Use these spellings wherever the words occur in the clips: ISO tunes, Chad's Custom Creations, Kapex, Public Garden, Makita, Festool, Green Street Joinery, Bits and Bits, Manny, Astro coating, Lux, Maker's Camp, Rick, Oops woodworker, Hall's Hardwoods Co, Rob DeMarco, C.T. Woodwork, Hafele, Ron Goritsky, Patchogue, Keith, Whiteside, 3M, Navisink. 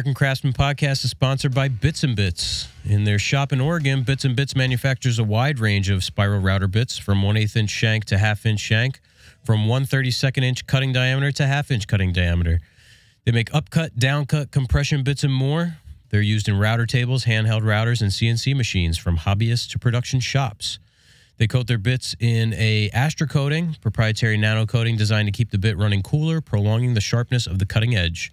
American Craftsman Podcast is sponsored by Bits and Bits. In their shop in Oregon, Bits and Bits manufactures a wide range of spiral router bits from 1/8-inch shank to half-inch shank, from 1/32-inch cutting diameter to half-inch cutting diameter. They make upcut, downcut, compression bits, and more. They're used in router tables, handheld routers, and CNC machines, from hobbyists to production shops. They coat their bits in a Astro coating, proprietary nano coating designed to keep the bit running cooler, prolonging the sharpness of the cutting edge.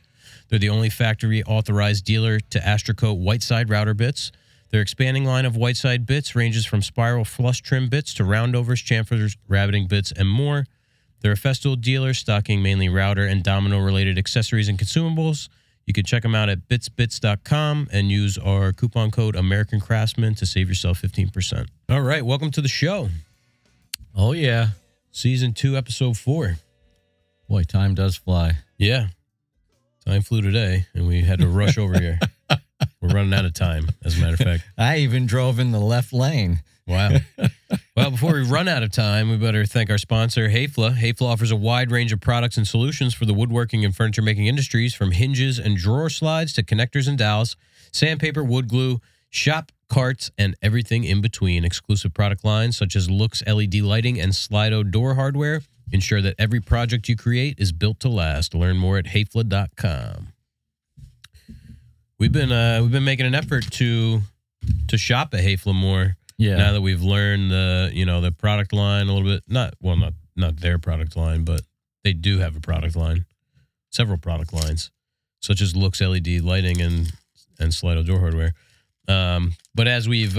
They're the only factory-authorized dealer to Astrocoat Whiteside router bits. Their expanding line of Whiteside bits ranges from spiral flush trim bits to roundovers, chamfers, rabbiting bits, and more. They're a Festool dealer stocking mainly router and domino-related accessories and consumables. You can check them out at bitsbits.com and use our coupon code American Craftsman to save yourself 15%. All right, welcome to the show. Oh, yeah. Season 2, Episode 4. Boy, time does fly. Yeah. Time flew today, and we had to rush over here. We're running out of time, as a matter of fact. I even drove in the left lane. Wow. Well, before we run out of time, we better thank our sponsor, Hafele. Hafele offers a wide range of products and solutions for the woodworking and furniture-making industries, from hinges and drawer slides to connectors and dowels, sandpaper, wood glue, shop carts, and everything in between. Exclusive product lines such as Lux LED lighting and Slido door hardware ensure that every project you create is built to last. Learn more at hafele.com. We've been making an effort to shop at Hafele more. Yeah. Now that we've learned the product line a little bit. Not their product line, but they do have a product line, several product lines, such as Lux LED lighting and Slido door hardware. But as we've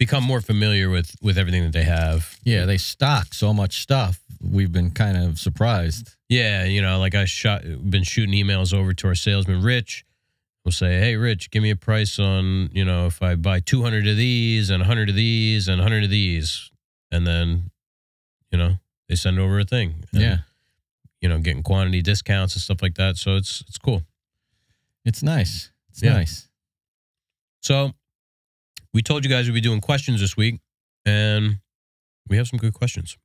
become more familiar with everything that they have. Yeah, they stock so much stuff. We've been kind of surprised. Yeah, like been shooting emails over to our salesman, Rich. We'll say, hey, Rich, give me a price on, if I buy 200 of these and 100 of these and 100 of these. And then, they send over a thing. And, yeah. Getting quantity discounts and stuff like that. So it's cool. It's nice. It's nice. So we told you guys we'd be doing questions this week, and we have some good questions.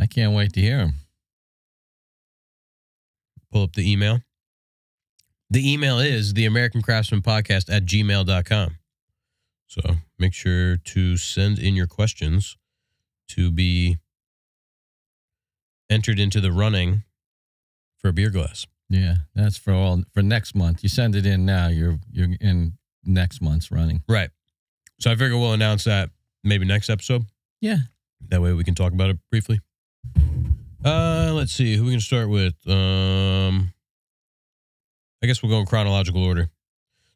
I can't wait to hear them. Pull up the email. The email is theamericrancraftsmanpodcast@gmail.com. So make sure to send in your questions to be entered into the running for a beer glass. Yeah, that's for next month. You send it in now, you're in next month's running. Right. So I figure we'll announce that maybe next episode. Yeah. That way we can talk about it briefly. Let's see who we can start with. I guess we'll go in chronological order.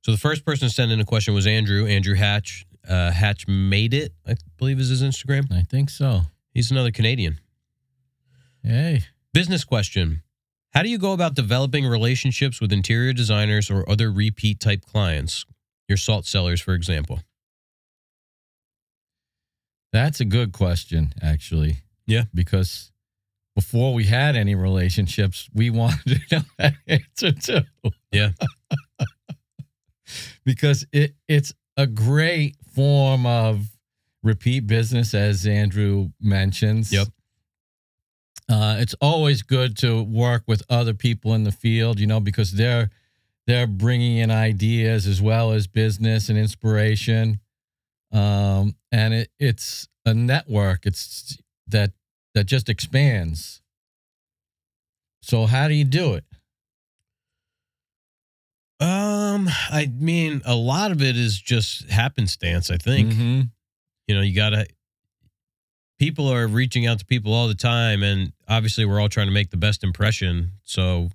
So the first person to send in a question was Andrew Hatch. Hatch Made It, I believe is his Instagram. I think so. He's another Canadian. Hey. Business question. How do you go about developing relationships with interior designers or other repeat type clients, your salt sellers, for example? That's a good question, actually. Yeah. Because before we had any relationships, we wanted to know that answer too. Yeah. Because it's a great form of repeat business, as Andrew mentions. Yep. It's always good to work with other people in the field, because they're bringing in ideas as well as business and inspiration. And it's a network. It's that just expands. So how do you do it? I mean, a lot of it is just happenstance, I think. Mm-hmm. People are reaching out to people all the time, and obviously we're all trying to make the best impression. So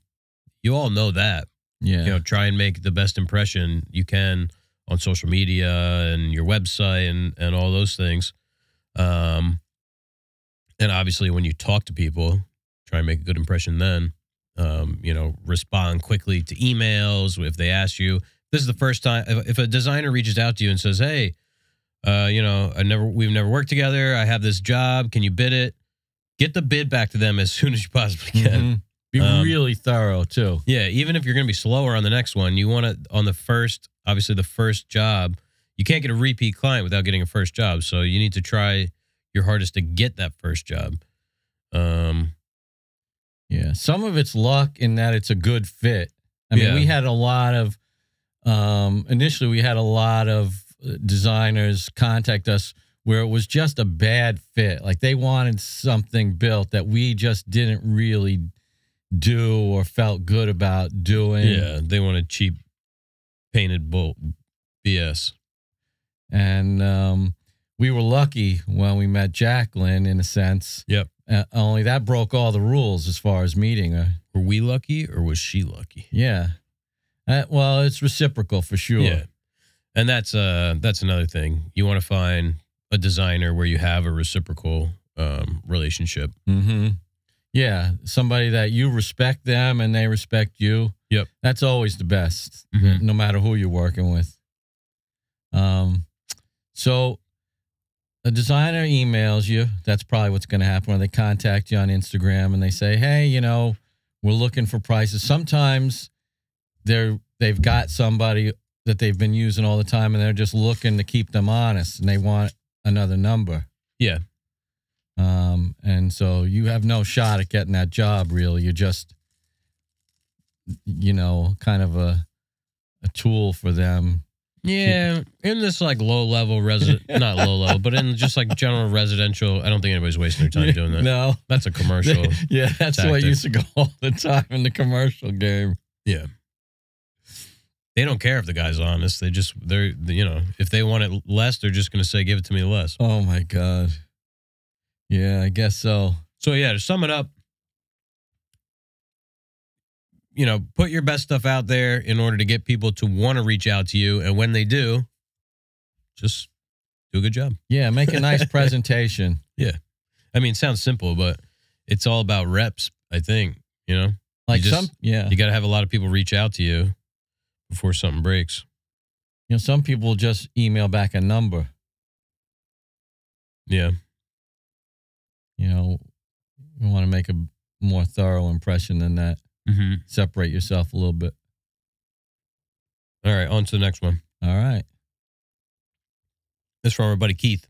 you all know that. Yeah. Try and make the best impression you can on social media and your website and all those things. And obviously when you talk to people, try and make a good impression then. Respond quickly to emails if they ask you. This is the first time if a designer reaches out to you and says, hey, we've never worked together. I have this job. Can you bid it? Get the bid back to them as soon as you possibly can. Mm-hmm. Be really thorough too. Yeah. Even if you're going to be slower on the next one, you want to, on the first, obviously the first job, you can't get a repeat client without getting a first job. So you need to try your hardest to get that first job. Yeah. Some of it's luck in that it's a good fit. I mean, we had a lot of, initially we had a lot of designers contact us where it was just a bad fit. Like they wanted something built that we just didn't really do or felt good about doing. Yeah. They wanted cheap painted bolt BS. And, we were lucky when we met Jacqueline, in a sense. Yep. Only that broke all the rules as far as meeting her. Were we lucky or was she lucky? Yeah. Well, it's reciprocal for sure. Yeah. And that's another thing. You want to find a designer where you have a reciprocal relationship. Mm-hmm. Yeah. Somebody that you respect them and they respect you. Yep. That's always the best, mm-hmm. no matter who you're working with. So... a designer emails you. That's probably what's going to happen when they contact you on Instagram and they say, hey, you know, we're looking for prices. Sometimes they've got somebody that they've been using all the time and they're just looking to keep them honest and they want another number. Yeah. And so you have no shot at getting that job, really. You're just, you know, kind of a tool for them. Yeah, in this like low-level not low-level, but in just like general residential, I don't think anybody's wasting their time doing that. No. That's a commercial. Yeah, that's tactic. What used to go all the time in the commercial game. Yeah. They don't care if the guy's honest. They're, you know, if they want it less, they're just going to say, give it to me less. Oh, my God. Yeah, I guess so. So, yeah, to sum it up, you know, put your best stuff out there in order to get people to want to reach out to you. And when they do, just do a good job. Yeah. Make a nice presentation. Yeah. I mean, it sounds simple, but it's all about reps, I think, you know, like you got to have a lot of people reach out to you before something breaks. You know, some people just email back a number. Yeah. You know, you want to make a more thorough impression than that. Mm-hmm. Separate yourself a little bit. All right, on to the next one. All right. This is from our buddy Keith.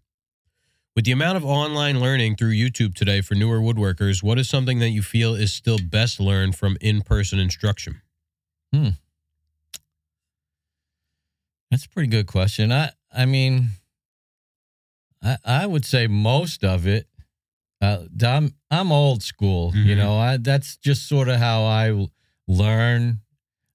With the amount of online learning through YouTube today for newer woodworkers, what is something that you feel is still best learned from in-person instruction? That's a pretty good question. I mean, I would say most of it. I'm old school, mm-hmm. you know, that's just sort of how I learn.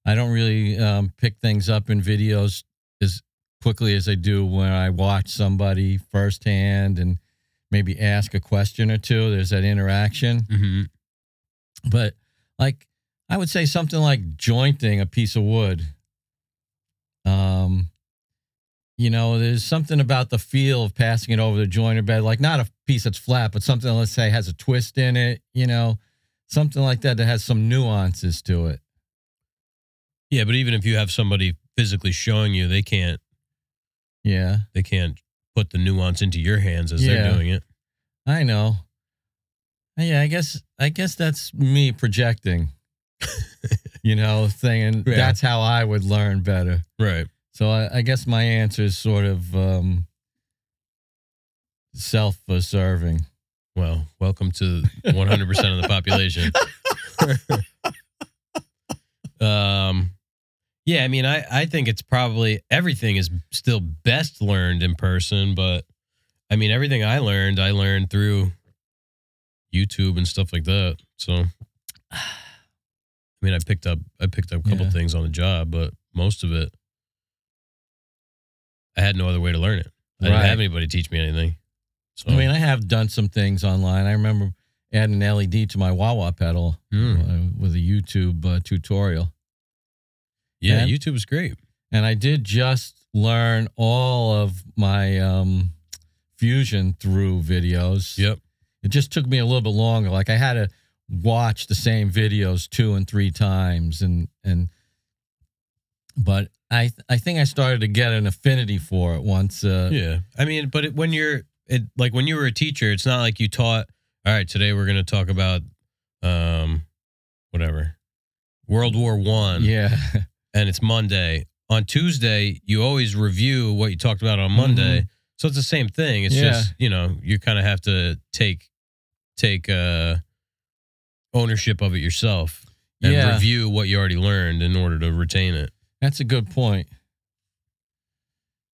I don't really pick things up in videos as quickly as I do when I watch somebody firsthand and maybe ask a question or two. There's that interaction. Mm-hmm. But like, I would say something like jointing a piece of wood. You know, there's something about the feel of passing it over the jointer bed, like not a piece that's flat, but something, let's say, has a twist in it, you know, something like that that has some nuances to it. Yeah, but even if you have somebody physically showing you, they can't. Yeah. They can't put the nuance into your hands as they're doing it. I know. Yeah, I guess that's me projecting, you know, saying that's how I would learn better. Right. So I guess my answer is sort of self-serving. Well, welcome to 100% of the population. Yeah, I mean, I think it's probably everything is still best learned in person, but I mean, everything I learned through YouTube and stuff like that. So, I mean, I picked up a couple things on the job, but most of it, I had no other way to learn it. I didn't have anybody teach me anything. So. I mean, I have done some things online. I remember adding an LED to my wah-wah pedal with a YouTube tutorial. Yeah, YouTube is great. And I did just learn all of my fusion through videos. Yep. It just took me a little bit longer. Like I had to watch the same videos 2 and 3 times but I think I started to get an affinity for it once. Yeah. I mean, but when you were a teacher, it's not like you taught, all right, today we're going to talk about, whatever, World War I. Yeah. And it's Monday. On Tuesday, you always review what you talked about on Monday. Mm-hmm. So it's the same thing. It's just, you know, you kind of have to take ownership of it yourself. and review what you already learned in order to retain it. That's a good point.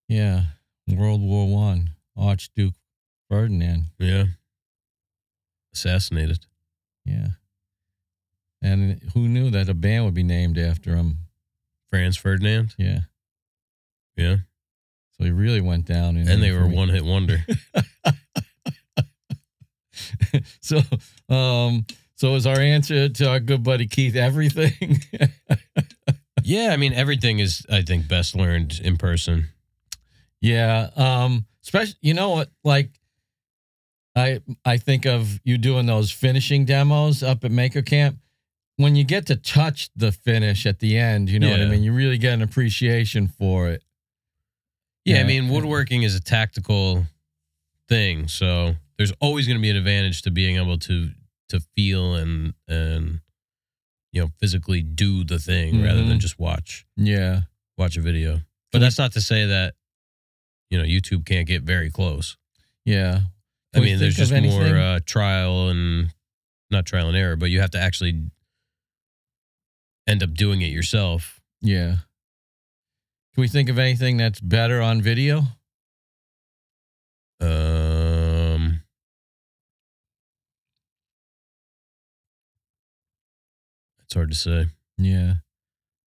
Yeah. World War I, Archduke Ferdinand. Yeah. Assassinated. Yeah. And who knew that a band would be named after him? Franz Ferdinand? Yeah. Yeah. So he really went down. And they were one-hit wonder. So, so is our answer to our good buddy Keith everything? Yeah, I mean, everything is, I think, best learned in person. Yeah. Especially, you know what, like, I think of you doing those finishing demos up at Maker Camp. When you get to touch the finish at the end, you know what I mean? You really get an appreciation for it. Yeah, I mean, woodworking is a tactical thing, so there's always going to be an advantage to being able to feel and you know, physically do the thing rather than just watch a video. But that's not to say that, you know, YouTube can't get very close. Yeah. I mean, there's just more trial and error, but you have to actually end up doing it yourself. Yeah. Can we think of anything that's better on video? It's hard to say. Yeah.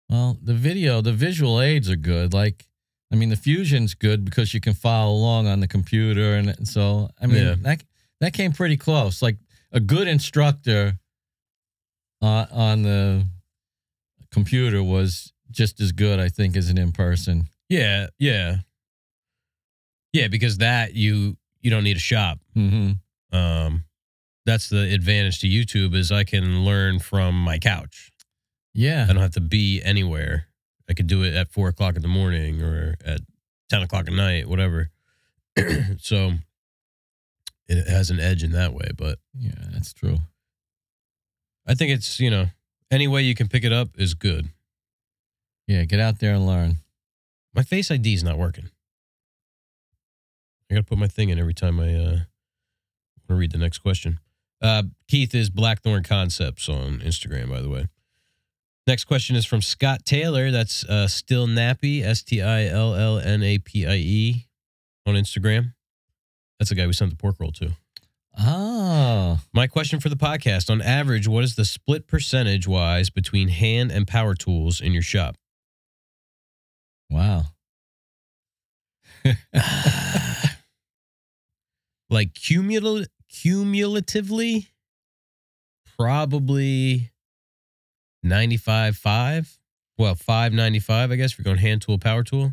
Well, the visual aids are good. Like, I mean, the Fusion's good because you can follow along on the computer. And so, I mean, that came pretty close. Like, a good instructor on the computer was just as good, I think, as an in-person. Yeah, yeah. Yeah, because that, you don't need a shop. Mm-hmm. That's the advantage to YouTube, is I can learn from my couch. Yeah. I don't have to be anywhere. I could do it at 4 o'clock in the morning or at 10 o'clock at night, whatever. So it has an edge in that way, but yeah, that's true. I think it's, you know, any way you can pick it up is good. Yeah. Get out there and learn. My Face ID is not working. I got to put my thing in every time I want to read the next question. Keith is Blackthorn Concepts on Instagram, by the way. Next question is from Scott Taylor. That's Still Nappy, STILLNAPIE on Instagram. That's the guy we sent the pork roll to. Oh. My question for the podcast. On average, what is the split percentage-wise between hand and power tools in your shop? Wow. Like cumulatively, probably 95-5. Well, 5-95, I guess, if you're going hand tool, power tool.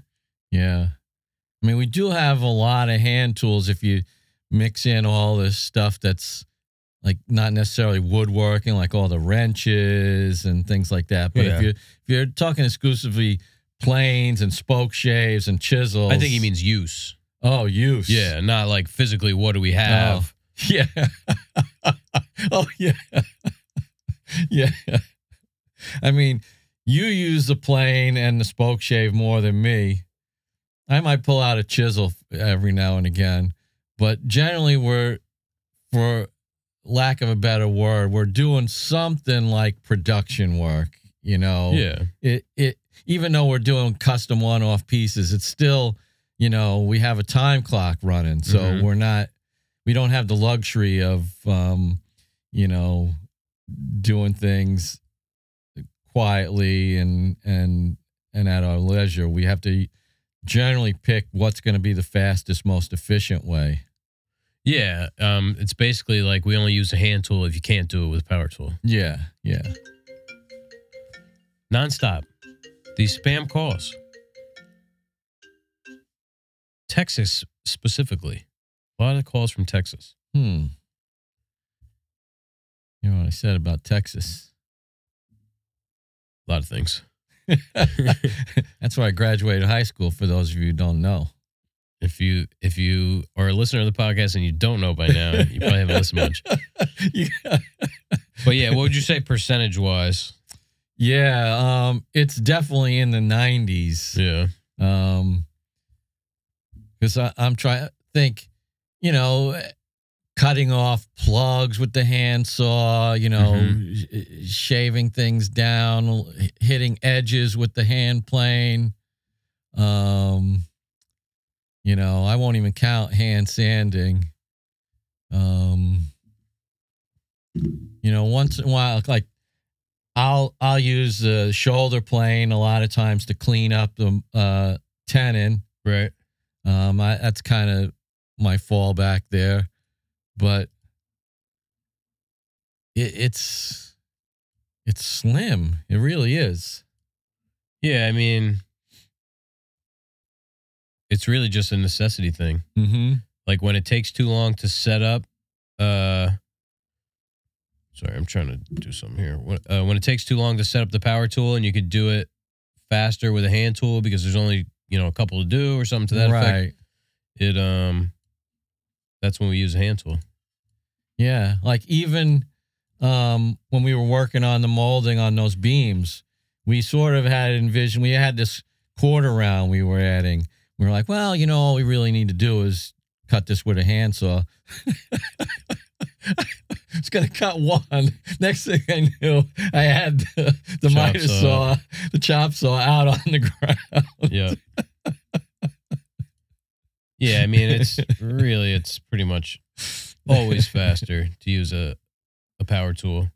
Yeah. I mean, we do have a lot of hand tools if you mix in all this stuff that's, like, not necessarily woodworking, like all the wrenches and things like that. But if you're talking exclusively planes and spoke shaves and chisels. I think he means use. Oh, use. Yeah, not like physically what do we have. Oh. Yeah. Oh, yeah. Yeah. I mean, you use the plane and the spoke shave more than me. I might pull out a chisel every now and again, but generally we're, for lack of a better word, we're doing something like production work, you know? Yeah. It even though we're doing custom one-off pieces, it's still, you know, we have a time clock running, so we don't have the luxury of, you know, doing things quietly and at our leisure. We have to generally pick what's going to be the fastest, most efficient way. Yeah. It's basically like we only use a hand tool if you can't do it with a power tool. Yeah. Yeah. Nonstop. These spam calls. Texas specifically. A lot of calls from Texas. You know what I said about Texas? A lot of things. That's where I graduated high school, for those of you who don't know. If you are a listener of the podcast and you don't know by now, you probably haven't listened much. Yeah. But yeah, what would you say percentage-wise? Yeah, it's definitely in the 90s. Yeah. Because I'm trying to think, you know, cutting off plugs with the handsaw, you know, shaving things down, hitting edges with the hand plane. You know, I won't even count hand sanding. You know, once in a while, like I'll use the shoulder plane a lot of times to clean up the tenon. Right. That's kind of my fallback there, but it's slim. It really is. Yeah, I mean, it's really just a necessity thing. Mm-hmm. Like when it takes too long to set up, sorry, I'm trying to do something here. When it takes too long to set up the power tool, and you could do it faster with a hand tool because there's only, you know, a couple to do or something to that effect. It that's when we use a hand tool. Yeah, like even when we were working on the molding on those beams, we sort of had envisioned, we had this quarter round we were adding. We were like, well, you know, all we really need to do is cut this with a handsaw. It's going to cut one. Next thing I knew, I had the miter saw, the chop saw out on the ground. Yeah. Yeah, I mean, it's pretty much always faster to use a power tool,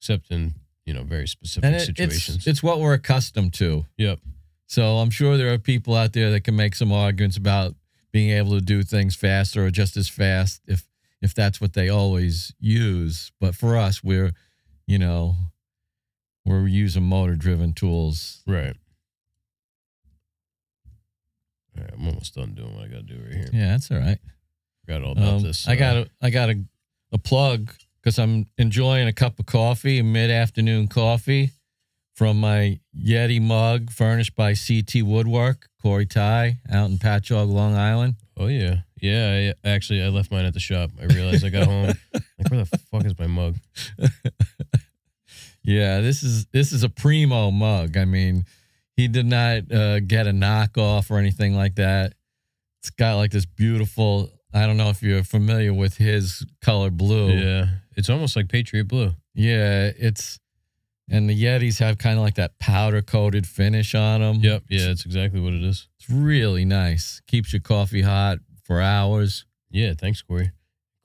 except in, you know, very specific situations. It's what we're accustomed to. Yep. So I'm sure there are people out there that can make some arguments about being able to do things faster or just as fast if that's what they always use. But for us, we're using motor-driven tools. Right. All right, I'm almost done doing what I got to do right here. Yeah, that's all right. Forgot all about this. I got a plug because I'm enjoying a cup of coffee, a mid-afternoon coffee from my Yeti mug furnished by C.T. Woodwork, Corey Tai, out in Patchogue, Long Island. Oh, yeah. Yeah, I left mine at the shop. I realized I got home. Like, where the fuck is my mug? Yeah, this is a primo mug. I mean, he did not get a knockoff or anything like that. It's got like this beautiful, I don't know if you're familiar with his color blue. Yeah. It's almost like Patriot blue. Yeah. And the Yetis have kind of like that powder coated finish on them. Yep. Yeah. It's exactly what it is. It's really nice. Keeps your coffee hot for hours. Yeah. Thanks, Corey.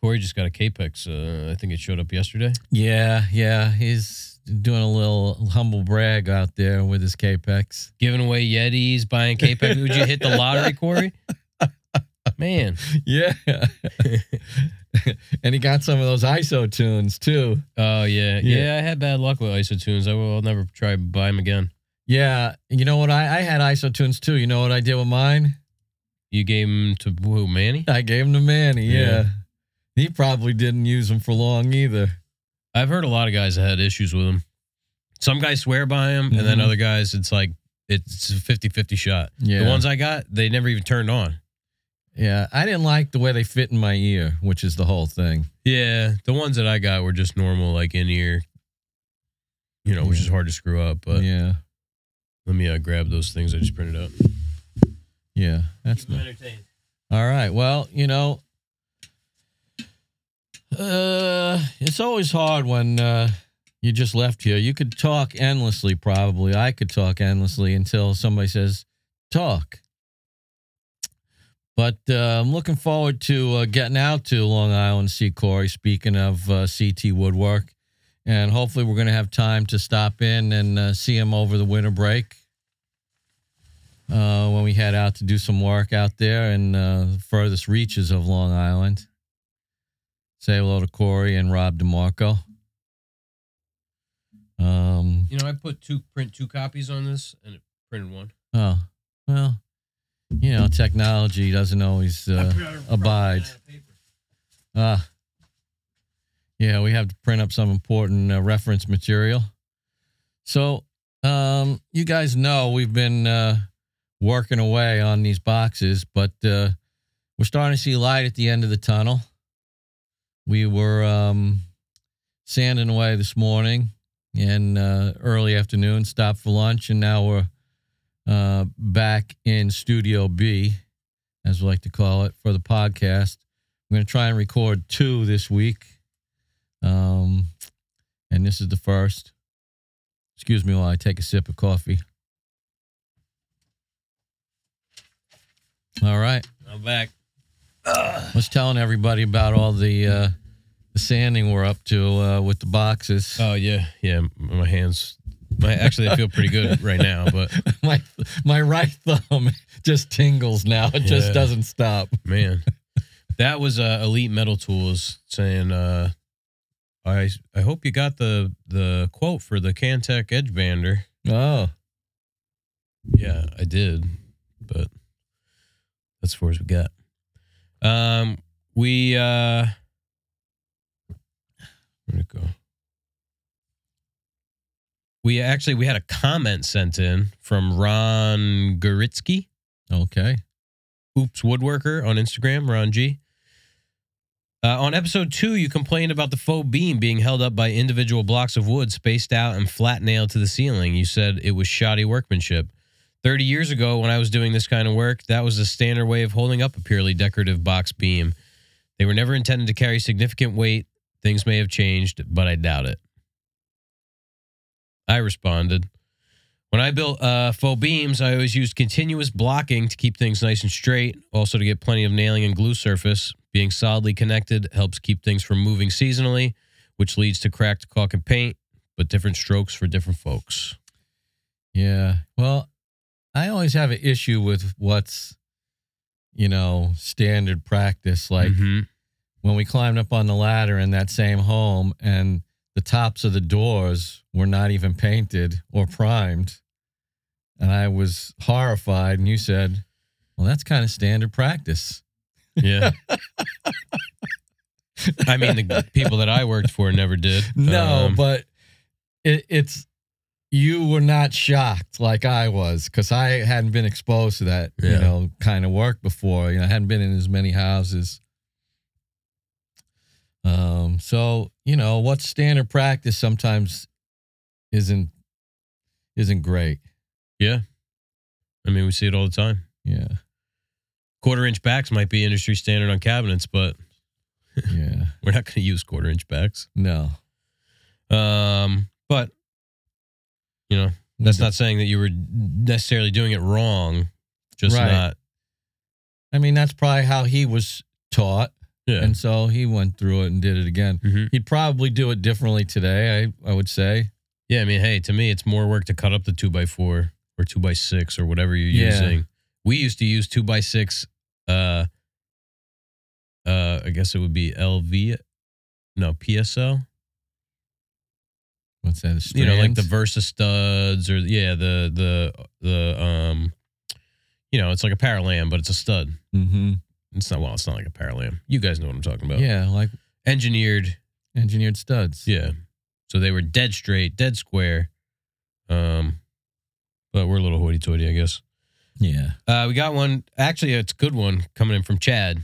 Corey just got a Kapex. I think it showed up yesterday. Yeah. Yeah. He's doing a little humble brag out there with his Capex. Giving away Yetis, buying Capex. Would you hit the lottery, Corey? Man. Yeah. And he got some of those ISO tunes, too. Oh, yeah. Yeah, I had bad luck with ISO tunes. I'll never try to buy them again. Yeah. You know what? I had ISO tunes, too. You know what I did with mine? You gave them to who, Manny? I gave them to Manny, yeah. He probably didn't use them for long, either. I've heard a lot of guys that had issues with them. Some guys swear by them, and then other guys, it's like, it's a 50-50 shot. Yeah. The ones I got, they never even turned on. Yeah, I didn't like the way they fit in my ear, which is the whole thing. Yeah, the ones that I got were just normal, like in-ear, you know, which is hard to screw up. But yeah, let me grab those things I just printed up. Yeah, that's nice. Entertained. All right, well, you know, it's always hard when you just left here. You could talk endlessly, probably. I could talk endlessly until somebody says, talk. But I'm looking forward to getting out to Long Island to see Corey, speaking of C.T. Woodwork. And hopefully we're going to have time to stop in and see him over the winter break when we head out to do some work out there in the furthest reaches of Long Island. Say hello to Corey and Rob DeMarco. You know, I printed two copies on this, and it printed one. Oh, well, you know, technology doesn't always abide. Yeah, we have to print up some important reference material. So, you guys know we've been working away on these boxes, but we're starting to see light at the end of the tunnel. We were sanding away this morning and early afternoon, stopped for lunch, and now we're back in Studio B, as we like to call it, for the podcast. I'm going to try and record two this week. And this is the first. Excuse me while I take a sip of coffee. All right. I'm back. I was telling everybody about all the sanding we're up to with the boxes. Oh, yeah. Yeah, my hands... Actually, I feel pretty good right now, but my right thumb just tingles now. It just doesn't stop. Man, that was Elite Metal Tools saying, "I hope you got the quote for the Cantech Edge Bander." Oh, yeah, I did, but that's as far as we got. Where'd it go? We had a comment sent in from Ron Goritsky. Okay. Oops woodworker on Instagram, Ron G. On episode 2, you complained about the faux beam being held up by individual blocks of wood spaced out and flat nailed to the ceiling. You said it was shoddy workmanship. 30 years ago, when I was doing this kind of work, that was the standard way of holding up a purely decorative box beam. They were never intended to carry significant weight. Things may have changed, but I doubt it. I responded, when I built faux beams, I always used continuous blocking to keep things nice and straight, also to get plenty of nailing and glue surface. Being solidly connected helps keep things from moving seasonally, which leads to cracked caulk and paint, but different strokes for different folks. Yeah, well, I always have an issue with what's, standard practice. Like when we climbed up on the ladder in that same home and the tops of the doors were not even painted or primed. And I was horrified. And you said, well, that's kind of standard practice. Yeah. I mean, the people that I worked for never did. No, but it's you were not shocked like I was, because I hadn't been exposed to that, kind of work before. I hadn't been in as many houses. So, what's standard practice sometimes isn't great. Yeah. I mean, we see it all the time. Yeah. 1/4-inch backs might be industry standard on cabinets, but yeah, we're not going to use 1/4-inch backs. No. But that's not saying that you were necessarily doing it wrong. Just right. Not. I mean, that's probably how he was taught. Yeah. And so he went through it and did it again. Mm-hmm. He'd probably do it differently today, I would say. Yeah, I mean, hey, to me, it's more work to cut up the 2x4 or 2x6 or whatever you're using. We used to use 2x6. I guess it would be LV. No, PSL. What's that? Strands? Like the Versa studs or, it's like a Paralam, but it's a stud. Mm-hmm. It's not like a Paralam. You guys know what I'm talking about. Yeah, like engineered studs. Yeah. So they were dead straight, dead square. But we're a little hoity-toity, I guess. Yeah. We got one. Actually, it's a good one coming in from Chad.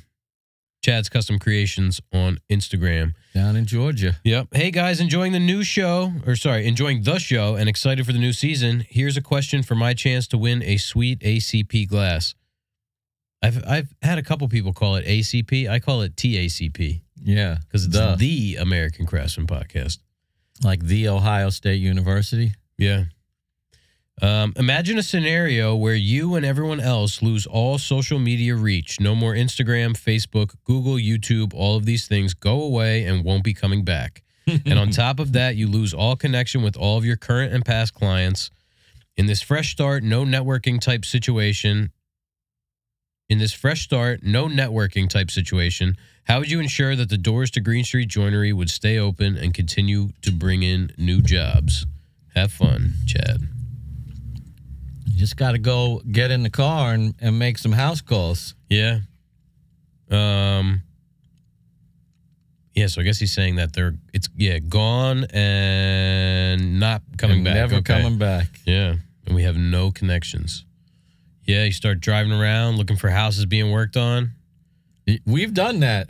Chad's Custom Creations on Instagram. Down in Georgia. Yep. Hey, guys, enjoying the show and excited for the new season. Here's a question for my chance to win a sweet ACP glass. I've had a couple people call it ACP. I call it TACP. Yeah. Because it's the American Craftsman Podcast. Like the Ohio State University? Yeah. Imagine a scenario where you and everyone else lose all social media reach. No more Instagram, Facebook, Google, YouTube. All of these things go away and won't be coming back. And on top of that, you lose all connection with all of your current and past clients. In this fresh start, no networking type situation, how would you ensure that the doors to Green Street Joinery would stay open and continue to bring in new jobs? Have fun, Chad. You just got to go get in the car and make some house calls. Yeah. So I guess he's saying that it's gone and not coming back. Never coming back. Yeah, and we have no connections. Yeah, you start driving around looking for houses being worked on. We've done that.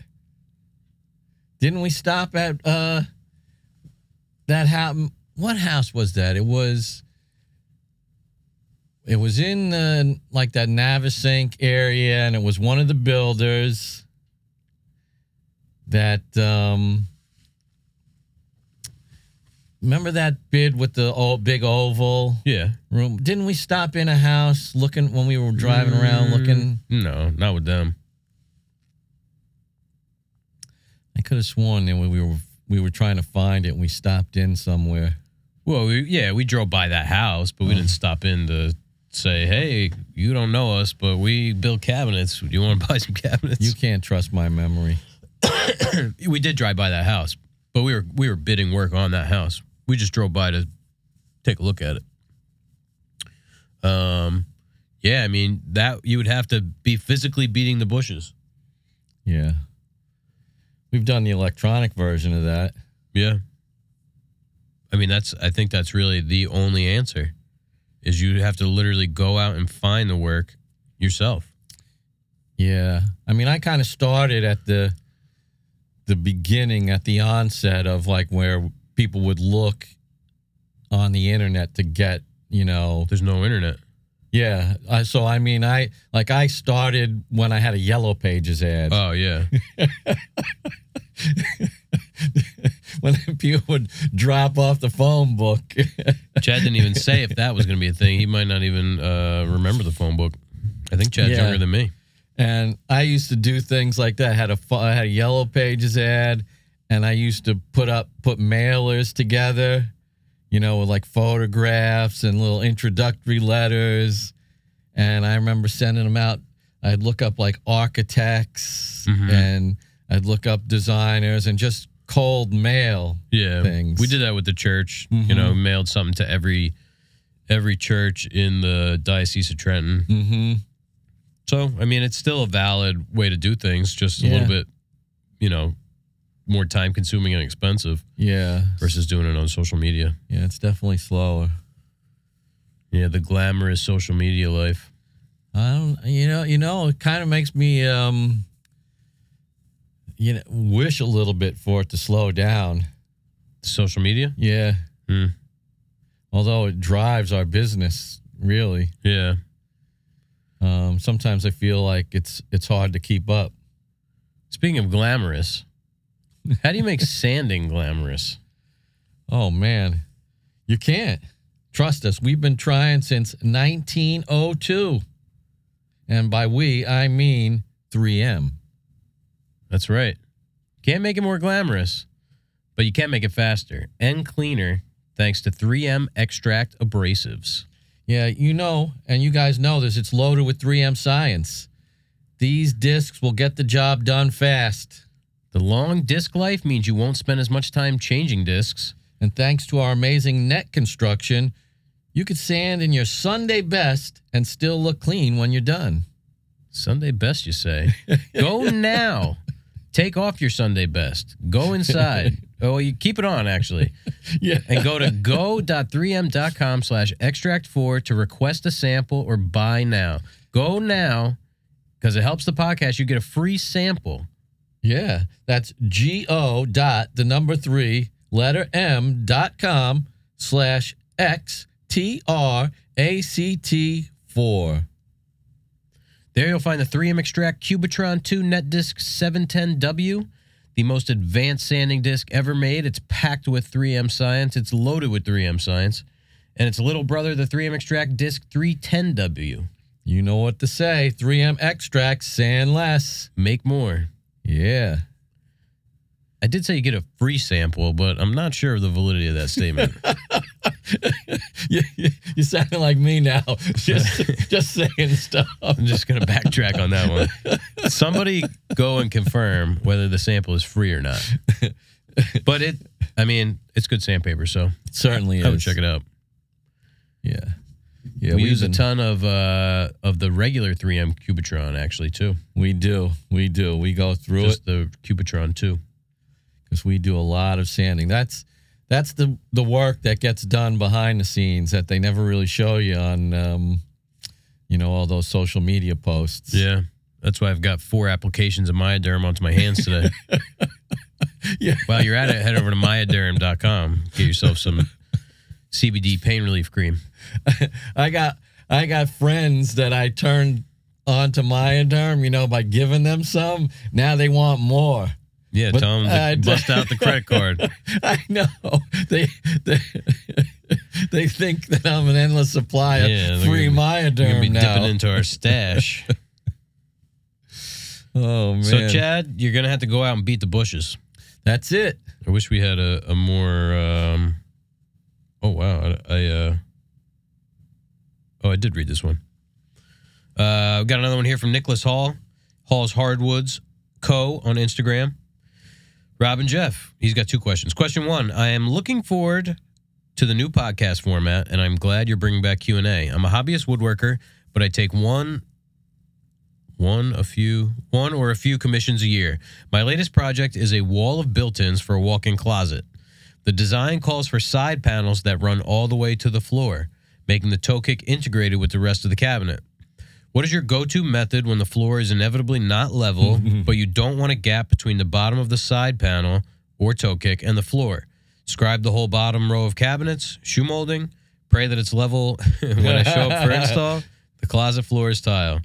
Didn't we stop at that house? What house was that? It was in that Navisink area, and it was one of the builders. that remember that bid with the old big oval? Yeah. Room? Didn't we stop in a house looking when we were driving around looking? No, not with them. I could have sworn that we were trying to find it and we stopped in somewhere. Well, we drove by that house, but we didn't stop in to say, hey, you don't know us, but we build cabinets. Do you want to buy some cabinets? You can't trust my memory. We did drive by that house, but we were bidding work on that house. We just drove by to take a look at it. Yeah, I mean, that you would have to be physically beating the bushes. Yeah. We've done the electronic version of that. Yeah. I mean, I think that's really the only answer is you have to literally go out and find the work yourself. Yeah. I mean, I kind of started at the beginning, at the onset of like where people would look on the internet to get, you know. There's no internet. Yeah. So, I mean, I started when I had a Yellow Pages ad. Oh, yeah. When people would drop off the phone book. Chad didn't even say if that was going to be a thing. He might not even remember the phone book. I think Chad's younger than me. And I used to do things like that. I had a Yellow Pages ad, and I used to put mailers together, you know, with like photographs and little introductory letters. And I remember sending them out. I'd look up like architects and I'd look up designers and just cold mail things. We did that with the church, you know, mailed something to every church in the Diocese of Trenton. So, I mean, it's still a valid way to do things, just a little bit, you know, more time-consuming and expensive. Yeah. Versus doing it on social media. Yeah, it's definitely slower. Yeah, the glamorous social media life. You know, it kind of makes me, you know, wish a little bit for it to slow down. Social media? Yeah. Mm. Although it drives our business, really. Yeah. Sometimes I feel like it's hard to keep up. Speaking of glamorous, how do you make sanding glamorous? Oh, man. You can't. Trust us. We've been trying since 1902. And by we, I mean 3M. That's right. Can't make it more glamorous, but you can make it faster and cleaner thanks to 3M Extract Abrasives. Yeah, you know, and you guys know this, it's loaded with 3M science. These discs will get the job done fast. The long disc life means you won't spend as much time changing discs. And thanks to our amazing net construction, you could sand in your Sunday best and still look clean when you're done. Sunday best, you say? Go now. Take off your Sunday best. Go inside. Oh, you keep it on, actually. Yeah. And go to go.3m.com/extract4 to request a sample or buy now. Go now, because it helps the podcast. You get a free sample. Yeah. That's go.3m.com/extract4. There you'll find the 3M Extract Cubitron 2 Net Disc 710W, the most advanced sanding disc ever made. It's packed with 3M science. It's loaded with 3M science. And it's little brother, the 3M Extract Disc 310W. You know what to say. 3M Extract, sand less. Make more. Yeah. I did say you get a free sample, but I'm not sure of the validity of that statement. You're sounding like me now, just saying stuff. I'm just going to backtrack on that one. Somebody go and confirm whether the sample is free or not. But it's good sandpaper, so it certainly I would check it out. Yeah. Yeah, we use a ton of the regular 3M Cubitron, actually, too. We do. We go through just the Cubitron, too. Because we do a lot of sanding. That's the work that gets done behind the scenes that they never really show you on, you know, all those social media posts. Yeah. That's why I've got 4 applications of Myaderm onto my hands today. Yeah. While you're at it, head over to Myaderm.com. Get yourself some CBD pain relief cream. I got friends that I turned onto Myaderm, you know, by giving them some. Now they want more. Yeah, but, Tom, bust out the credit card. I know. They think that I'm an endless supply of free Myaderm now. Dipping into our stash. Oh, man. So, Chad, you're going to have to go out and beat the bushes. That's it. I wish we had a more... oh, wow. I did read this one. I've got another one here from Nicholas Hall. Hall's Hardwoods Co. on Instagram. Rob and Jeff, he's got two questions. Question one, I am looking forward to the new podcast format, and I'm glad you're bringing back Q&A. I'm a hobbyist woodworker, but I take one or a few commissions a year. My latest project is a wall of built-ins for a walk-in closet. The design calls for side panels that run all the way to the floor, making the toe kick integrated with the rest of the cabinet. What is your go-to method when the floor is inevitably not level, but you don't want a gap between the bottom of the side panel or toe kick and the floor? Scribe the whole bottom row of cabinets, shoe molding, pray that it's level when I show up for install, the closet floor is tile.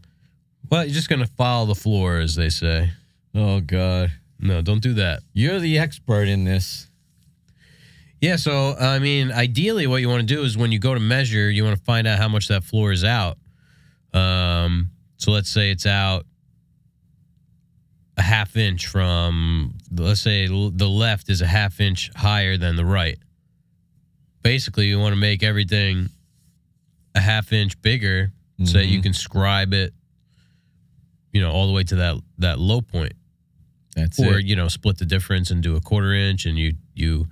Well, you're just going to follow the floor, as they say. Oh, God. No, don't do that. You're the expert in this. Yeah, so, I mean, ideally what you want to do is when you go to measure, you want to find out how much that floor is out. So let's say it's out a half inch from, let's say the left is a half inch higher than the right. Basically, you want to make everything a half inch bigger so that you can scribe it, you know, all the way to that low point. That's it. Or, you know, split the difference and do a quarter inch and you're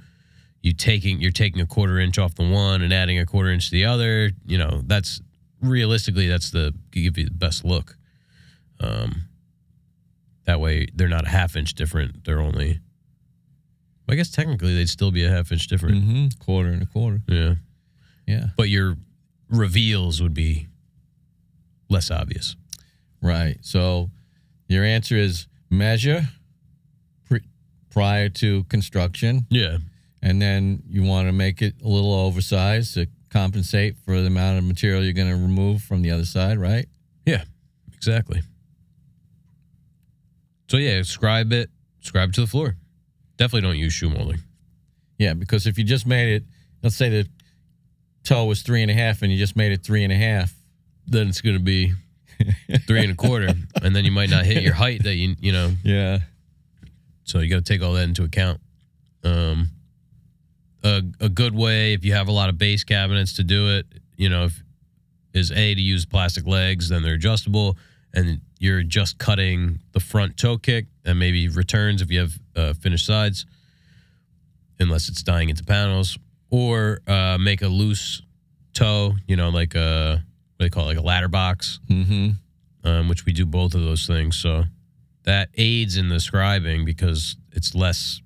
taking a quarter inch off the one and adding a quarter inch to the other, you know, that's realistically, that's the give you the best look. That way, they're not a half inch different. They're only, I guess technically, they'd still be a half inch different. Mm-hmm. Quarter and a quarter. Yeah, yeah. But your reveals would be less obvious. Right. So your answer is measure prior to construction. Yeah. And then you want to make it a little oversized to compensate for the amount of material you're going to remove from the other side, right? Yeah, exactly. So, yeah, scribe to the floor. Definitely don't use shoe molding. Yeah, because if you just made it, let's say the toe was 3.5 and you just made it 3.5. Then it's going to be 3.25 and then you might not hit your height that you know. Yeah. So you got to take all that into account. A good way, if you have a lot of base cabinets to do it, you know, to use plastic legs, then they're adjustable, and you're just cutting the front toe kick and maybe returns if you have finished sides, unless it's dying into panels, or make a loose toe, you know, like a, what do they call it, like a ladder box, which we do both of those things. So that aids in the scribing because it's less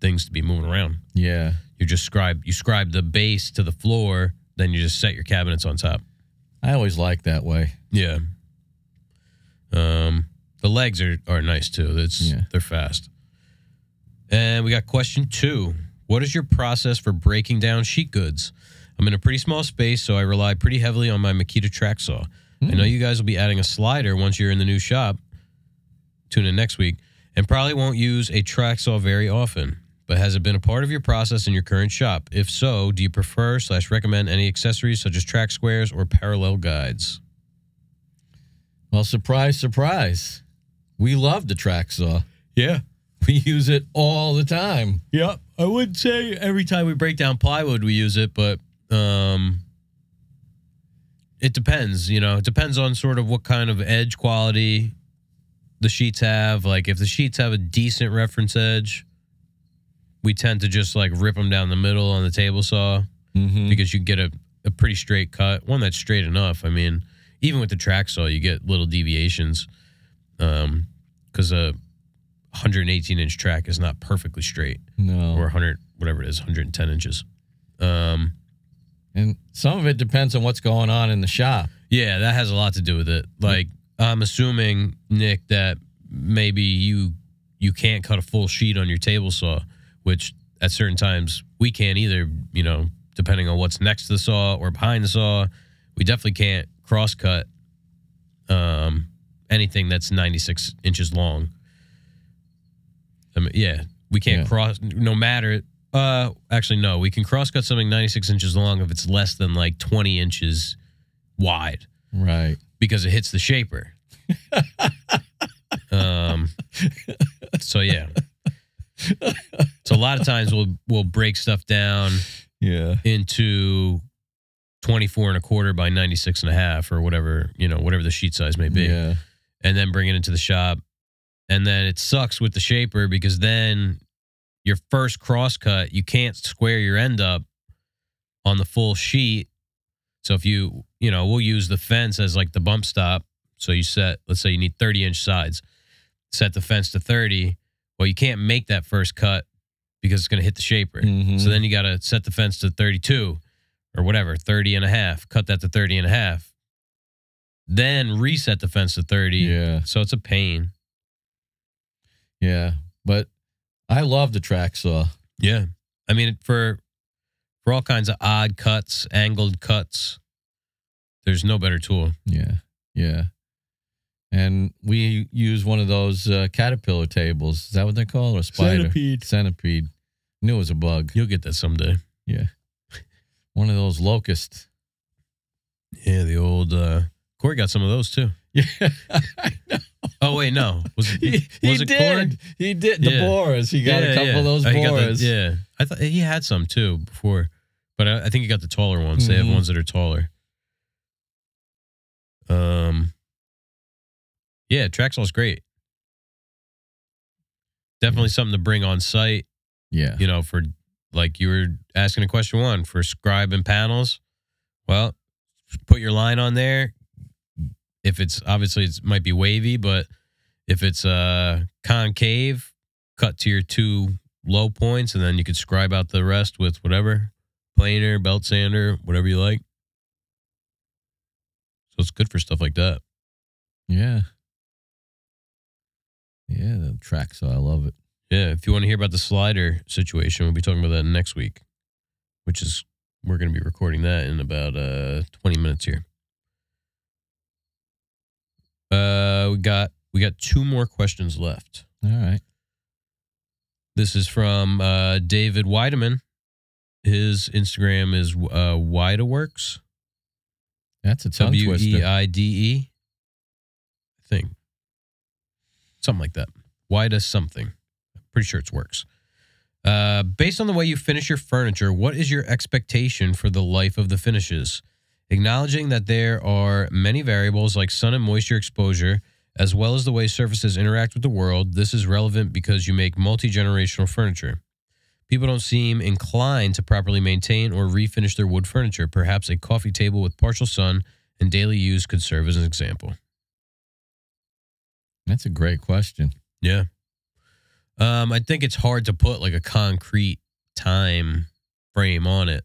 things to be moving around. Yeah. You scribe the base to the floor, then you just set your cabinets on top. I always like that way. Yeah. The legs are nice too. They're fast. And we got question two. What is your process for breaking down sheet goods? I'm in a pretty small space, so I rely pretty heavily on my Makita track saw. I know you guys will be adding a slider once you're in the new shop. Tune in next week. And probably won't use a track saw very often. But has it been a part of your process in your current shop? If so, do you prefer / recommend any accessories such as track squares or parallel guides? Well, surprise, surprise. We love the track saw. Yeah. We use it all the time. Yep. I would say every time we break down plywood, we use it, but it depends. You know, it depends on sort of what kind of edge quality the sheets have. Like, if the sheets have a decent reference edge, we tend to just like rip them down the middle on the table saw because you get a pretty straight cut, one that's straight enough. I mean, even with the track saw, you get little deviations because a 118-inch track is not perfectly straight. No. Or 100, whatever it is, 110 inches. And some of it depends on what's going on in the shop. Yeah, that has a lot to do with it. Like, I'm assuming, Nick, that maybe you can't cut a full sheet on your table saw, which at certain times we can't either, you know, depending on what's next to the saw or behind the saw. We definitely can't cross-cut anything that's 96 inches long. I mean, yeah, we can't cross, no matter. Actually, no, we can cross cut something 96 inches long if it's less than like 20 inches wide. Right. Because it hits the shaper. So yeah. So a lot of times we'll break stuff down into 24 1/4 by 96 1/2 or whatever, you know, whatever the sheet size may be. Yeah. And then bring it into the shop. And then it sucks with the shaper because then your first cross cut, you can't square your end up on the full sheet. So if you, you know, we'll use the fence as like the bump stop. So you set, let's say you need 30-inch sides, set the fence to 30. Well, you can't make that first cut because it's going to hit the shaper. Mm-hmm. So then you got to set the fence to 32 or whatever, 30 1/2, cut that to 30 1/2, then reset the fence to 30. Yeah. So it's a pain. Yeah. But I love the track saw. Yeah. I mean, for all kinds of odd cuts, angled cuts, there's no better tool. Yeah. Yeah. And we use one of those caterpillar tables. Is that what they're called? Or spider? Centipede. Knew it was a bug. You'll get that someday. Yeah. One of those locusts. Yeah, the old... Corey got some of those, too. Yeah, I know. Oh, wait, no. Was it Corey? He did. The borers. He got a couple of those borers. Yeah. I thought he had some, too, before. But I think he got the taller ones. Mm-hmm. They have ones that are taller. Yeah, track saw's great. Definitely something to bring on site. Yeah. You know, for like you were asking a question one for scribing panels. Well, put your line on there. If it's obviously it might be wavy, but if it's concave, cut to your two low points and then you could scribe out the rest with whatever, planer, belt sander, whatever you like. So it's good for stuff like that. Yeah. Yeah, the track saw, I love it. Yeah, if you want to hear about the slider situation, we'll be talking about that next week, which is, we're going to be recording that in about 20 minutes here. We got two more questions left. All right. This is from David Weideman. His Instagram is Weideworks. That's a tongue twister. Weide thing. Something like that. Why does something? I'm pretty sure it's works. Based on the way you finish your furniture, what is your expectation for the life of the finishes? Acknowledging that there are many variables like sun and moisture exposure, as well as the way surfaces interact with the world, this is relevant because you make multi-generational furniture. People don't seem inclined to properly maintain or refinish their wood furniture. Perhaps a coffee table with partial sun and daily use could serve as an example. That's a great question. Yeah. I think it's hard to put like a concrete time frame on it.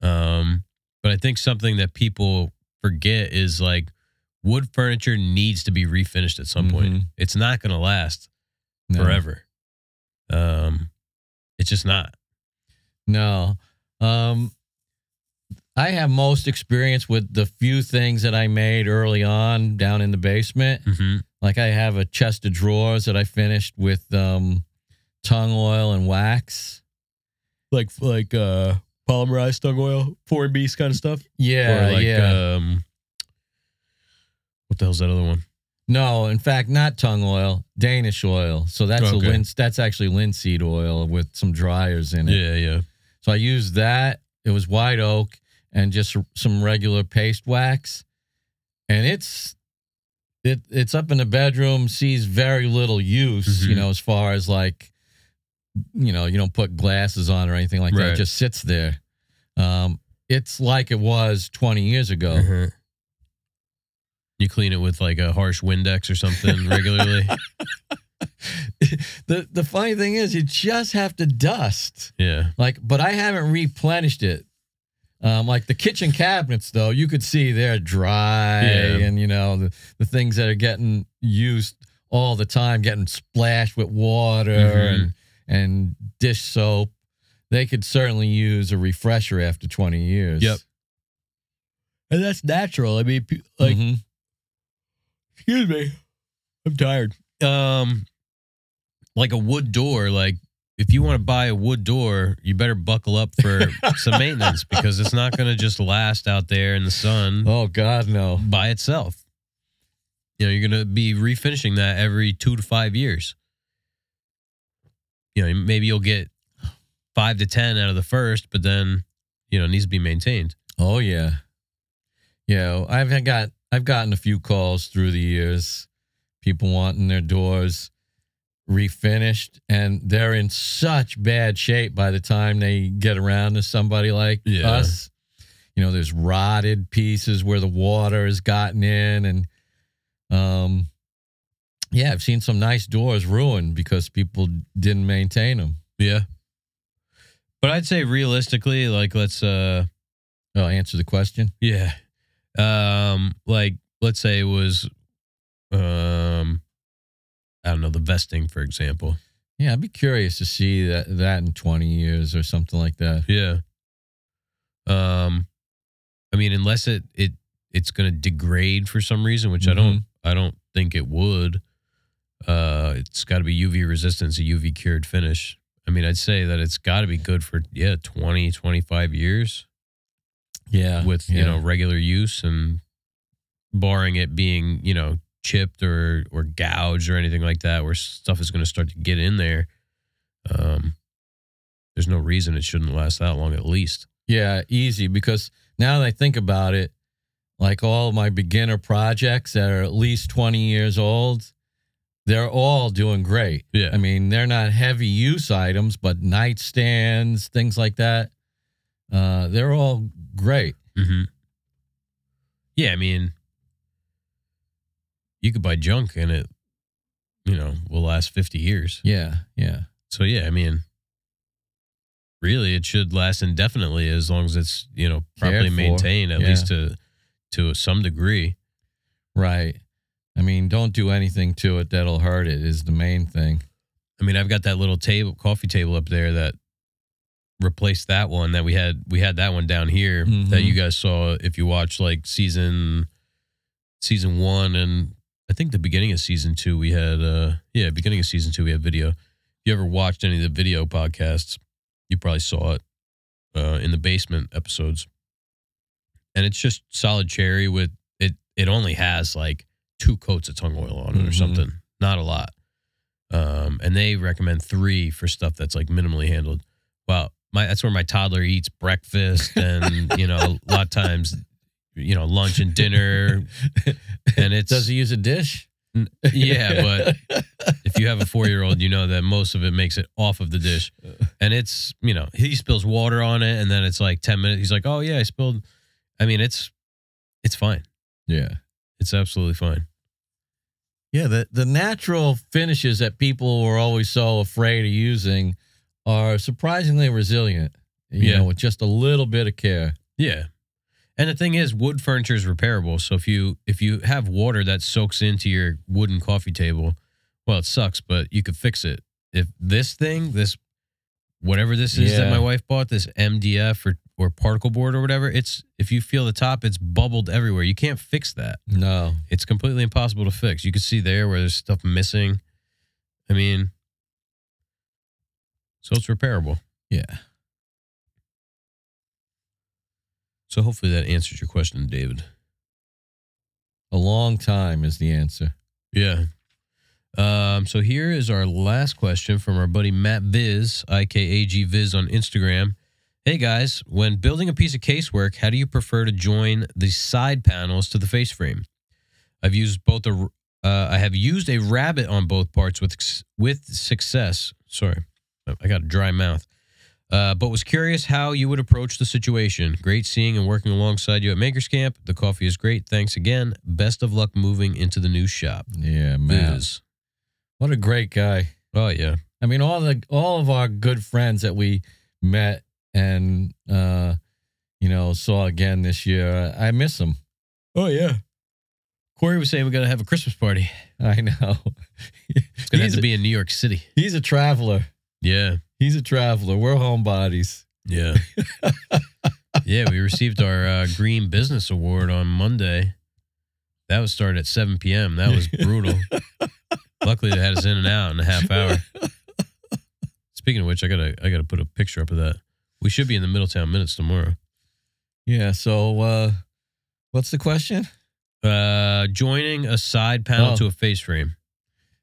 But I think something that people forget is like wood furniture needs to be refinished at some point. It's not going to last forever. It's just not. No. I have most experience with the few things that I made early on down in the basement. Mm-hmm. Like I have a chest of drawers that I finished with tung oil and wax. Like polymerized tung oil, 4B's kind of stuff? Yeah, or like, what the hell's that other one? No, in fact, not tung oil, Danish oil. So that's that's actually linseed oil with some dryers in it. Yeah, yeah. So I used that. It was white oak and just some regular paste wax. And it's up in the bedroom, sees very little use, you know, as far as like, you know, you don't put glasses on or anything like that. It just sits there. It's like it was 20 years ago. Uh-huh. You clean it with like a harsh Windex or something regularly. The funny thing is you just have to dust. Yeah. Like, but I haven't replenished it. Like the kitchen cabinets, though, you could see they're dry and, you know, the things that are getting used all the time, getting splashed with water and dish soap. They could certainly use a refresher after 20 years. Yep. And that's natural. I mean, like, excuse me, I'm tired. like a wood door, like if you want to buy a wood door, you better buckle up for some maintenance because it's not going to just last out there in the sun. Oh, God, no. By itself. You know, you're going to be refinishing that every 2 to 5 years. You know, maybe you'll get 5 to 10 out of the first, but then, you know, it needs to be maintained. Oh, yeah. Yeah, I've gotten a few calls through the years, people wanting their doors refinished, and they're in such bad shape by the time they get around to somebody like us. You know, there's rotted pieces where the water has gotten in, and yeah, I've seen some nice doors ruined because people didn't maintain them. Yeah, but I'd say realistically, like let's answer the question. Yeah. Like let's say it was, I don't know, the vesting, for example. Yeah. I'd be curious to see that in 20 years or something like that. Yeah. I mean, unless it's going to degrade for some reason, which I don't think it would. It's gotta be UV resistance, a UV cured finish. I mean, I'd say that it's gotta be good for 20, 25 years. Yeah. With, you know, regular use and barring it being, you know, chipped or gouged or anything like that where stuff is going to start to get in there. There's no reason it shouldn't last that long at least. Yeah, easy, because now that I think about it, like all my beginner projects that are at least 20 years old, they're all doing great. Yeah. I mean, they're not heavy use items, but nightstands, things like that. They're all great. Mm-hmm. Yeah, I mean, you could buy junk and it, you know, will last 50 years. Yeah, yeah. So, yeah, I mean, really it should last indefinitely as long as it's, you know, properly maintained, at least to some degree. Right. I mean, don't do anything to it that'll hurt it is the main thing. I mean, I've got that little coffee table up there that replaced that one that we had that one down here that you guys saw if you watched like season one, and I think the beginning of season two we had video. If you ever watched any of the video podcasts, you probably saw it in the basement episodes. And it's just solid cherry with it only has like 2 coats of tung oil on it or something, not a lot. And they recommend 3 for stuff that's like minimally handled. Wow. That's where my toddler eats breakfast and, you know, a lot of times, you know, lunch and dinner. And it's... Does he use a dish? Yeah, but if you have a 4-year-old, you know that most of it makes it off of the dish. And it's, you know, he spills water on it and then it's like 10 minutes. He's like, oh, yeah, I spilled. I mean, it's fine. Yeah. It's absolutely fine. Yeah, the natural finishes that people were always so afraid of using are surprisingly resilient, you know, with just a little bit of care. Yeah. And the thing is, wood furniture is repairable. So if you have water that soaks into your wooden coffee table, well, it sucks, but you could fix it. If this thing, whatever this is that my wife bought, this MDF or particle board or whatever, it's, if you feel the top, it's bubbled everywhere. You can't fix that. No. It's completely impossible to fix. You can see there where there's stuff missing. I mean... So it's repairable. Yeah. So hopefully that answers your question, David. A long time is the answer. Yeah. So here is our last question from our buddy Matt Viz, IKAG Viz on Instagram. Hey guys, when building a piece of casework, how do you prefer to join the side panels to the face frame? I have used a rabbet on both parts with success. Sorry. I got a dry mouth, but was curious how you would approach the situation. Great seeing and working alongside you at Maker's Camp. The coffee is great. Thanks again. Best of luck moving into the new shop. Yeah, man. What a great guy. Oh, yeah. I mean, all of our good friends that we met and, you know, saw again this year, I miss them. Oh, yeah. Corey was saying we got to have a Christmas party. I know. It's going to have to be in New York City. He's a traveler. Yeah. He's a traveler. We're homebodies. Yeah. Yeah, we received our Green Business Award on Monday. That was started at 7 p.m. That was brutal. Luckily, they had us in and out in a half hour. Speaking of which, I gotta put a picture up of that. We should be in the Middletown Minutes tomorrow. Yeah. So, what's the question? Joining a side panel to a face frame.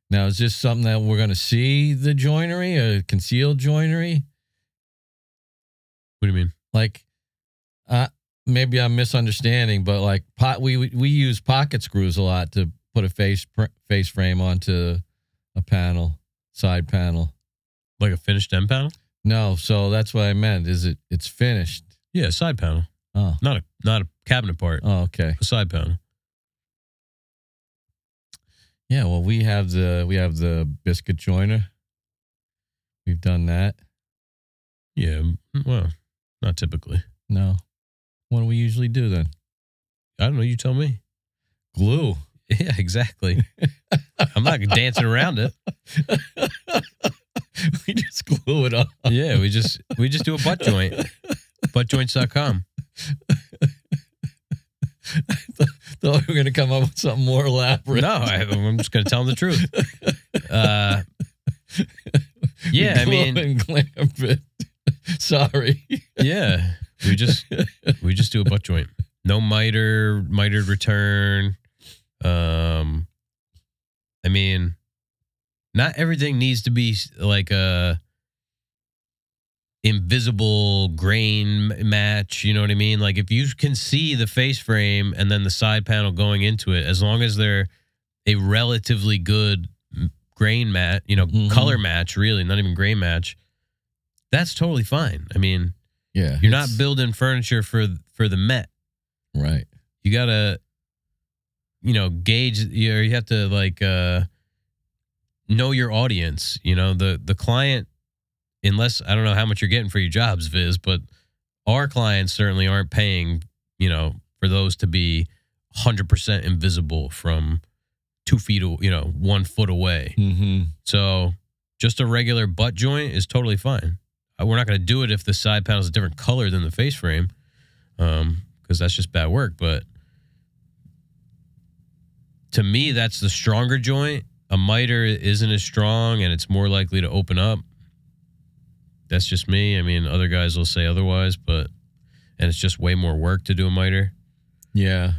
Now, is this something that we're going to see the joinery, a concealed joinery? What do you mean? Like, maybe I'm misunderstanding, but like we use pocket screws a lot to put a face frame onto a panel, side panel. Like a finished end panel? No, so that's what I meant. Is it's finished? Yeah, side panel. Oh, not a cabinet part. Oh, okay, a side panel. Yeah, well, we have the biscuit joiner. We've done that. Yeah, well, not typically. No. What do we usually do then? I don't know. You tell me. Glue. Yeah, exactly. I'm not dancing around it. We just glue it up. Yeah, we just do a butt joint. Buttjoints.com. I thought we were going to come up with something more elaborate. No, I'm just going to tell them the truth. Yeah, I mean, and glam it. Sorry. Yeah, we just do a butt joint. No mitered return. I mean, not everything needs to be like a invisible grain match, you know what I mean? Like if you can see the face frame and then the side panel going into it, as long as they're a relatively good grain match, you know, mm-hmm. color match, really, not even grain match, that's totally fine. I mean, yeah, you're not building furniture for the Met. Right. You got to, you know, gauge, you have to like know your audience, you know, the client. Unless, I don't know how much you're getting for your jobs, Viz, but our clients certainly aren't paying, you know, for those to be 100% invisible from 2 feet, you know, 1 foot away. Mm-hmm. So just a regular butt joint is totally fine. We're not going to do it if the side panel is a different color than the face frame, because that's just bad work. But to me, that's the stronger joint. A miter isn't as strong, and it's more likely to open up. That's just me. I mean, other guys will say otherwise, but, and it's just way more work to do a miter. Yeah.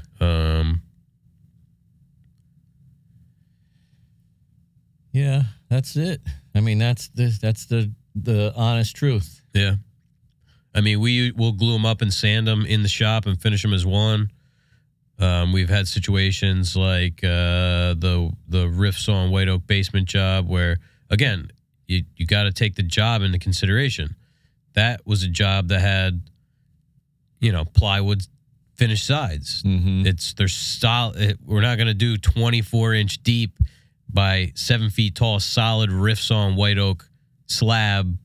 Yeah, that's it. I mean, that's the honest truth. Yeah. I mean, we'll glue them up and sand them in the shop and finish them as one. We've had situations like the rift saw and white oak basement job where, again, You got to take the job into consideration. That was a job that had, you know, plywood finished sides. Mm-hmm. They're solid. We're not going to do 24-inch deep by 7 feet tall solid rift saw and white oak slab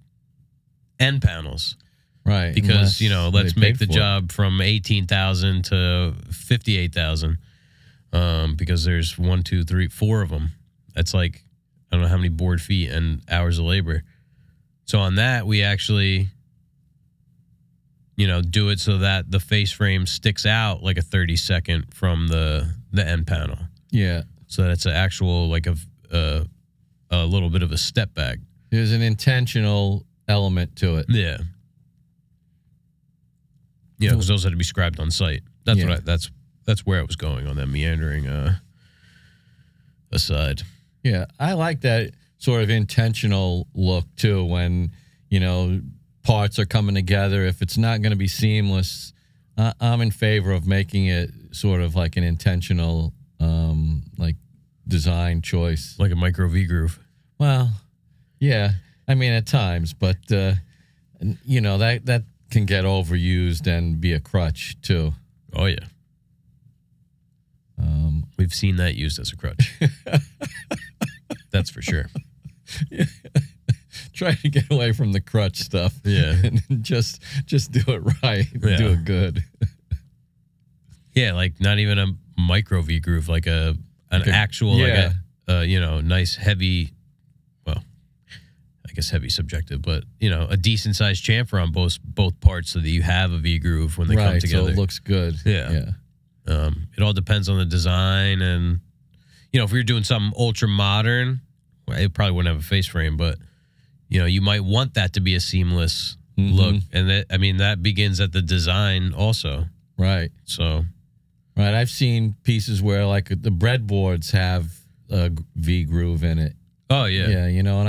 end panels. Right. Because, unless, you know, let's make the job from $18,000 to $58,000 because there's 1, 2, 3, 4 of them. That's like, I don't know how many board feet and hours of labor. So on that, we actually, you know, do it so that the face frame sticks out like a 32nd from the end panel. Yeah. So that it's an actual, like a little bit of a step back. There's an intentional element to it. Yeah. Yeah, because those had to be scribed on site. That's what that's where I was going on that meandering aside. Yeah, I like that sort of intentional look, too, when, you know, parts are coming together. If it's not going to be seamless, I'm in favor of making it sort of like an intentional, like, design choice. Like a micro V-groove. Well, yeah. I mean, at times. But, you know, that can get overused and be a crutch, too. Oh, yeah. We've seen that used as a crutch. That's for sure. Yeah. Try to get away from the crutch stuff. Yeah. And just do it right. Yeah. Do it good. Yeah, like not even a micro V groove, like an actual, like you know, nice heavy, well, I guess heavy subjective, but, you know, a decent sized chamfer on both parts so that you have a V groove when they come together. So it looks good. Yeah. It all depends on the design and, you know, if we were doing something ultra modern, it probably wouldn't have a face frame, but you know, you might want that to be a seamless look. And that, I mean, that begins at the design also. Right. So. Right. I've seen pieces where like the breadboards have a V groove in it. Oh yeah. Yeah. You know,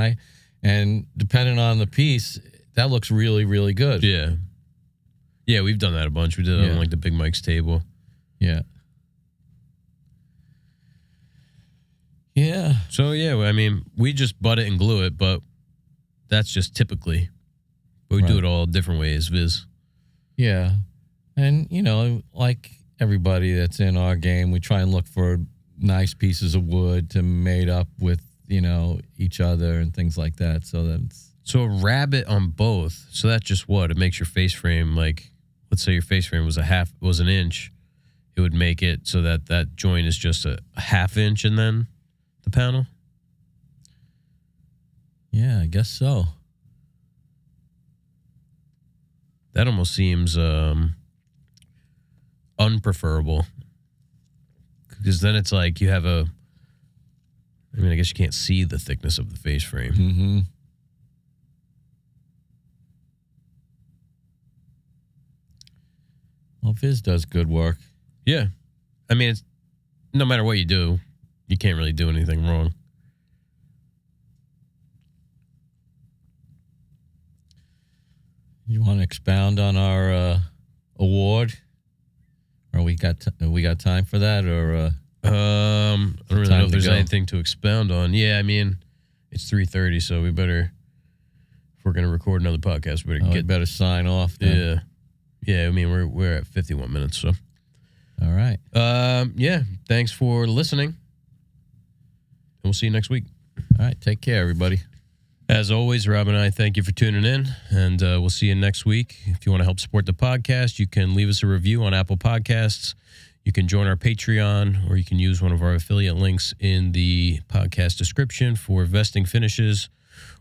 and depending on the piece, that looks really, really good. Yeah. Yeah. We've done that a bunch. We did it on like the Big Mike's table. Yeah. Yeah. So, yeah, I mean, we just butt it and glue it, but that's just typically. But we do it all different ways, Viz. Yeah. And, you know, like everybody that's in our game, we try and look for nice pieces of wood to mate up with, you know, each other and things like that. So that's. So a rabbit on both. So that's just what? It makes your face frame, like, let's say your face frame was an inch. It would make it so that that joint is just a half inch and then the panel? Yeah, I guess so. That almost seems unpreferable. Because then it's like you have I mean, I guess you can't see the thickness of the face frame. Mm-hmm. Well, Viz does good work. Yeah. I mean, it's no matter what you do, you can't really do anything wrong. You want to expound on our award? Or we got time for that? Or I don't really know if there's anything to expound on. Yeah, I mean, it's 3:30, so we better. If we're gonna record another podcast, we better better sign off. Then. Yeah, yeah. I mean, we're at 51 minutes, so. All right. Yeah. Thanks for listening. And we'll see you next week. All right. Take care, everybody. As always, Rob and I thank you for tuning in, and we'll see you next week. If you want to help support the podcast, you can leave us a review on Apple Podcasts. You can join our Patreon, or you can use one of our affiliate links in the podcast description for Vesting Finishes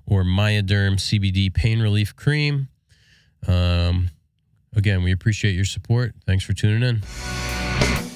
or Myaderm CBD Pain Relief Cream. Again, we appreciate your support. Thanks for tuning in.